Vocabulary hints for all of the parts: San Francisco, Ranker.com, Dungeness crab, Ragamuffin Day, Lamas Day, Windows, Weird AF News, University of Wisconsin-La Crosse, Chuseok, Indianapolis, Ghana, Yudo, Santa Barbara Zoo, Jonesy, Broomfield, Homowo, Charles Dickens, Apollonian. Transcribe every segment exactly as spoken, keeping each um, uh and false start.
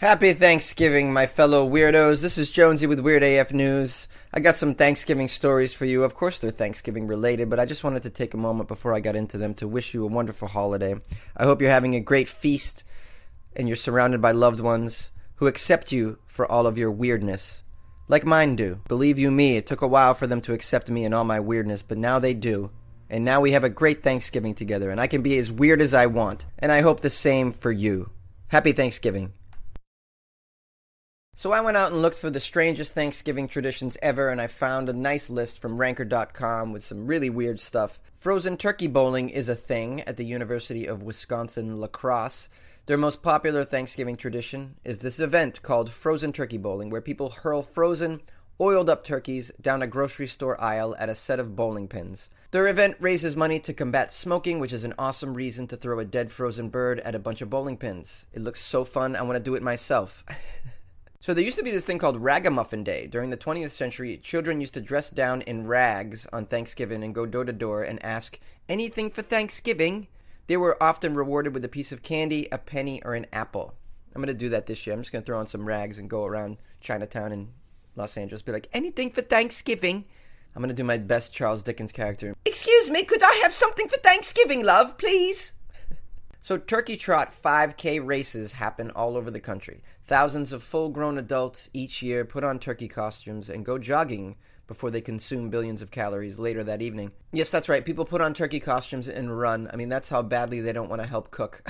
Happy Thanksgiving, my fellow weirdos. This is Jonesy with Weird A F News. I got some Thanksgiving stories for you. Of course, they're Thanksgiving related, but I just wanted to take a moment before I got into them to wish you a wonderful holiday. I hope you're having a great feast and you're surrounded by loved ones who accept you for all of your weirdness, like mine do. Believe you me, it took a while for them to accept me and all my weirdness, but now they do. And now we have a great Thanksgiving together, and I can be as weird as I want. And I hope the same for you. Happy Thanksgiving. So I went out and looked for the strangest Thanksgiving traditions ever, and I found a nice list from Ranker dot com with some really weird stuff. Frozen turkey bowling is a thing at the University of Wisconsin-La Crosse. Their most popular Thanksgiving tradition is this event called Frozen Turkey Bowling, where people hurl frozen, oiled-up turkeys down a grocery store aisle at a set of bowling pins. Their event raises money to combat smoking, which is an awesome reason to throw a dead frozen bird at a bunch of bowling pins. It looks so fun, I want to do it myself. So there used to be this thing called Ragamuffin Day. During the twentieth century, children used to dress down in rags on Thanksgiving and go door-to-door and ask, anything for Thanksgiving? They were often rewarded with a piece of candy, a penny, or an apple. I'm going to do that this year. I'm just going to throw on some rags and go around Chinatown in Los Angeles, be like, anything for Thanksgiving? I'm going to do my best Charles Dickens character. Excuse me, could I have something for Thanksgiving, love, please? So turkey trot five K races happen all over the country. Thousands of full-grown adults each year put on turkey costumes and go jogging before they consume billions of calories later that evening. Yes, that's right. People put on turkey costumes and run. I mean, that's how badly they don't want to help cook.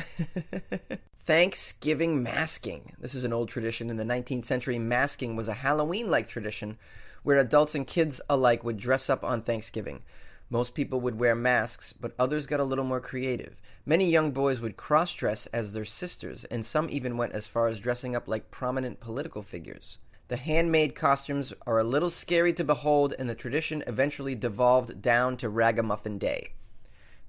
Thanksgiving masking. This is an old tradition. In the nineteenth century, masking was a Halloween-like tradition where adults and kids alike would dress up on Thanksgiving. Most people would wear masks, but others got a little more creative. Many young boys would cross-dress as their sisters, and some even went as far as dressing up like prominent political figures. The handmade costumes are a little scary to behold, and the tradition eventually devolved down to Ragamuffin Day.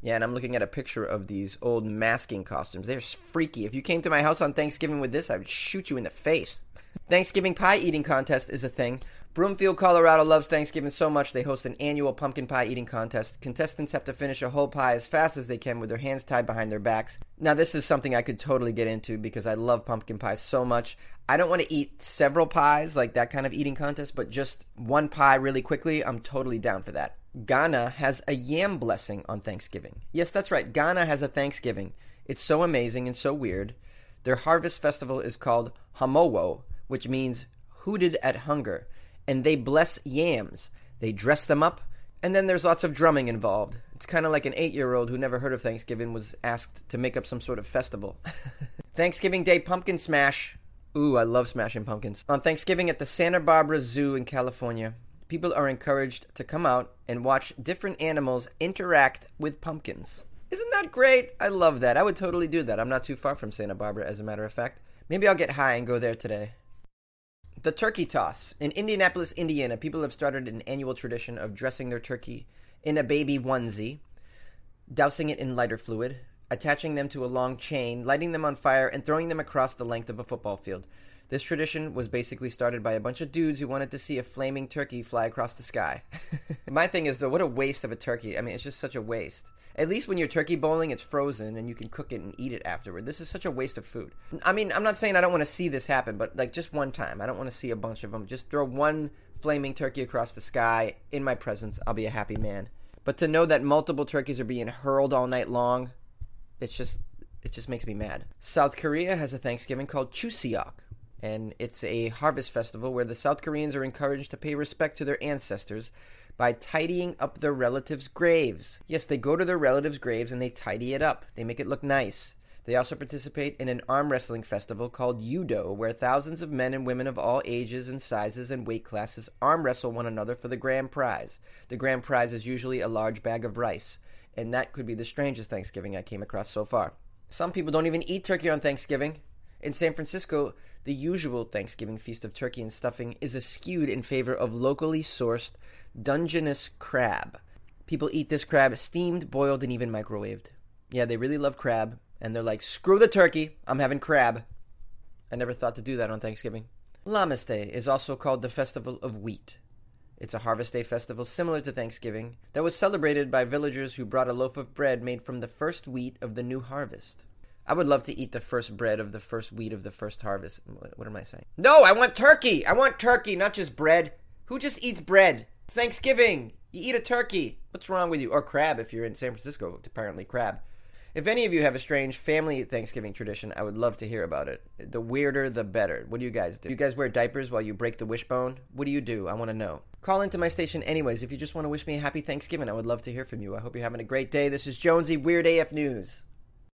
Yeah, and I'm looking at a picture of these old masking costumes. They're freaky. If you came to my house on Thanksgiving with this, I would shoot you in the face. Thanksgiving pie eating contest is a thing. Broomfield, Colorado loves Thanksgiving so much they host an annual pumpkin pie eating contest. Contestants have to finish a whole pie as fast as they can with their hands tied behind their backs. Now this is something I could totally get into because I love pumpkin pie so much. I don't want to eat several pies, like that kind of eating contest, but just one pie really quickly, I'm totally down for that. Ghana has a yam blessing on Thanksgiving. Yes, that's right. Ghana has a Thanksgiving. It's so amazing and so weird. Their harvest festival is called Homowo, which means hooted at hunger. And they bless yams. They dress them up, and then there's lots of drumming involved. It's kind of like an eight-year-old who never heard of Thanksgiving was asked to make up some sort of festival. Thanksgiving Day pumpkin smash. Ooh, I love smashing pumpkins. On Thanksgiving at the Santa Barbara Zoo in California, people are encouraged to come out and watch different animals interact with pumpkins. Isn't that great? I love that. I would totally do that. I'm not too far from Santa Barbara, as a matter of fact. Maybe I'll get high and go there today. The turkey toss. In Indianapolis, Indiana, people have started an annual tradition of dressing their turkey in a baby onesie, dousing it in lighter fluid, attaching them to a long chain, lighting them on fire, and throwing them across the length of a football field. This tradition was basically started by a bunch of dudes who wanted to see a flaming turkey fly across the sky. My thing is, though, what a waste of a turkey. I mean, it's just such a waste. At least when you're turkey bowling, it's frozen, and you can cook it and eat it afterward. This is such a waste of food. I mean, I'm not saying I don't want to see this happen, but, like, just one time. I don't want to see a bunch of them. Just throw one flaming turkey across the sky in my presence. I'll be a happy man. But to know that multiple turkeys are being hurled all night long, it's just, it just makes me mad. South Korea has a Thanksgiving called Chuseok, and it's a harvest festival where the South Koreans are encouraged to pay respect to their ancestors by tidying up their relatives' graves. Yes, they go to their relatives' graves and they tidy it up. They make it look nice. They also participate in an arm wrestling festival called Yudo, where thousands of men and women of all ages and sizes and weight classes arm wrestle one another for the grand prize. The grand prize is usually a large bag of rice, and that could be the strangest Thanksgiving I came across so far. Some people don't even eat turkey on Thanksgiving. In San Francisco, the usual Thanksgiving feast of turkey and stuffing is eschewed in favor of locally sourced Dungeness crab. People eat this crab steamed, boiled, and even microwaved. Yeah, they really love crab, and they're like, screw the turkey, I'm having crab. I never thought to do that on Thanksgiving. Lamas Day is also called the Festival of Wheat. It's a harvest day festival similar to Thanksgiving that was celebrated by villagers who brought a loaf of bread made from the first wheat of the new harvest. I would love to eat the first bread of the first wheat of the first harvest. What, what am I saying? No, I want turkey. I want turkey, not just bread. Who just eats bread? It's Thanksgiving. You eat a turkey. What's wrong with you? Or crab if you're in San Francisco. It's apparently crab. If any of you have a strange family Thanksgiving tradition, I would love to hear about it. The weirder, the better. What do you guys do? Do you guys wear diapers while you break the wishbone? What do you do? I want to know. Call into my station anyways. If you just want to wish me a happy Thanksgiving, I would love to hear from you. I hope you're having a great day. This is Jonesy, Weird A F News.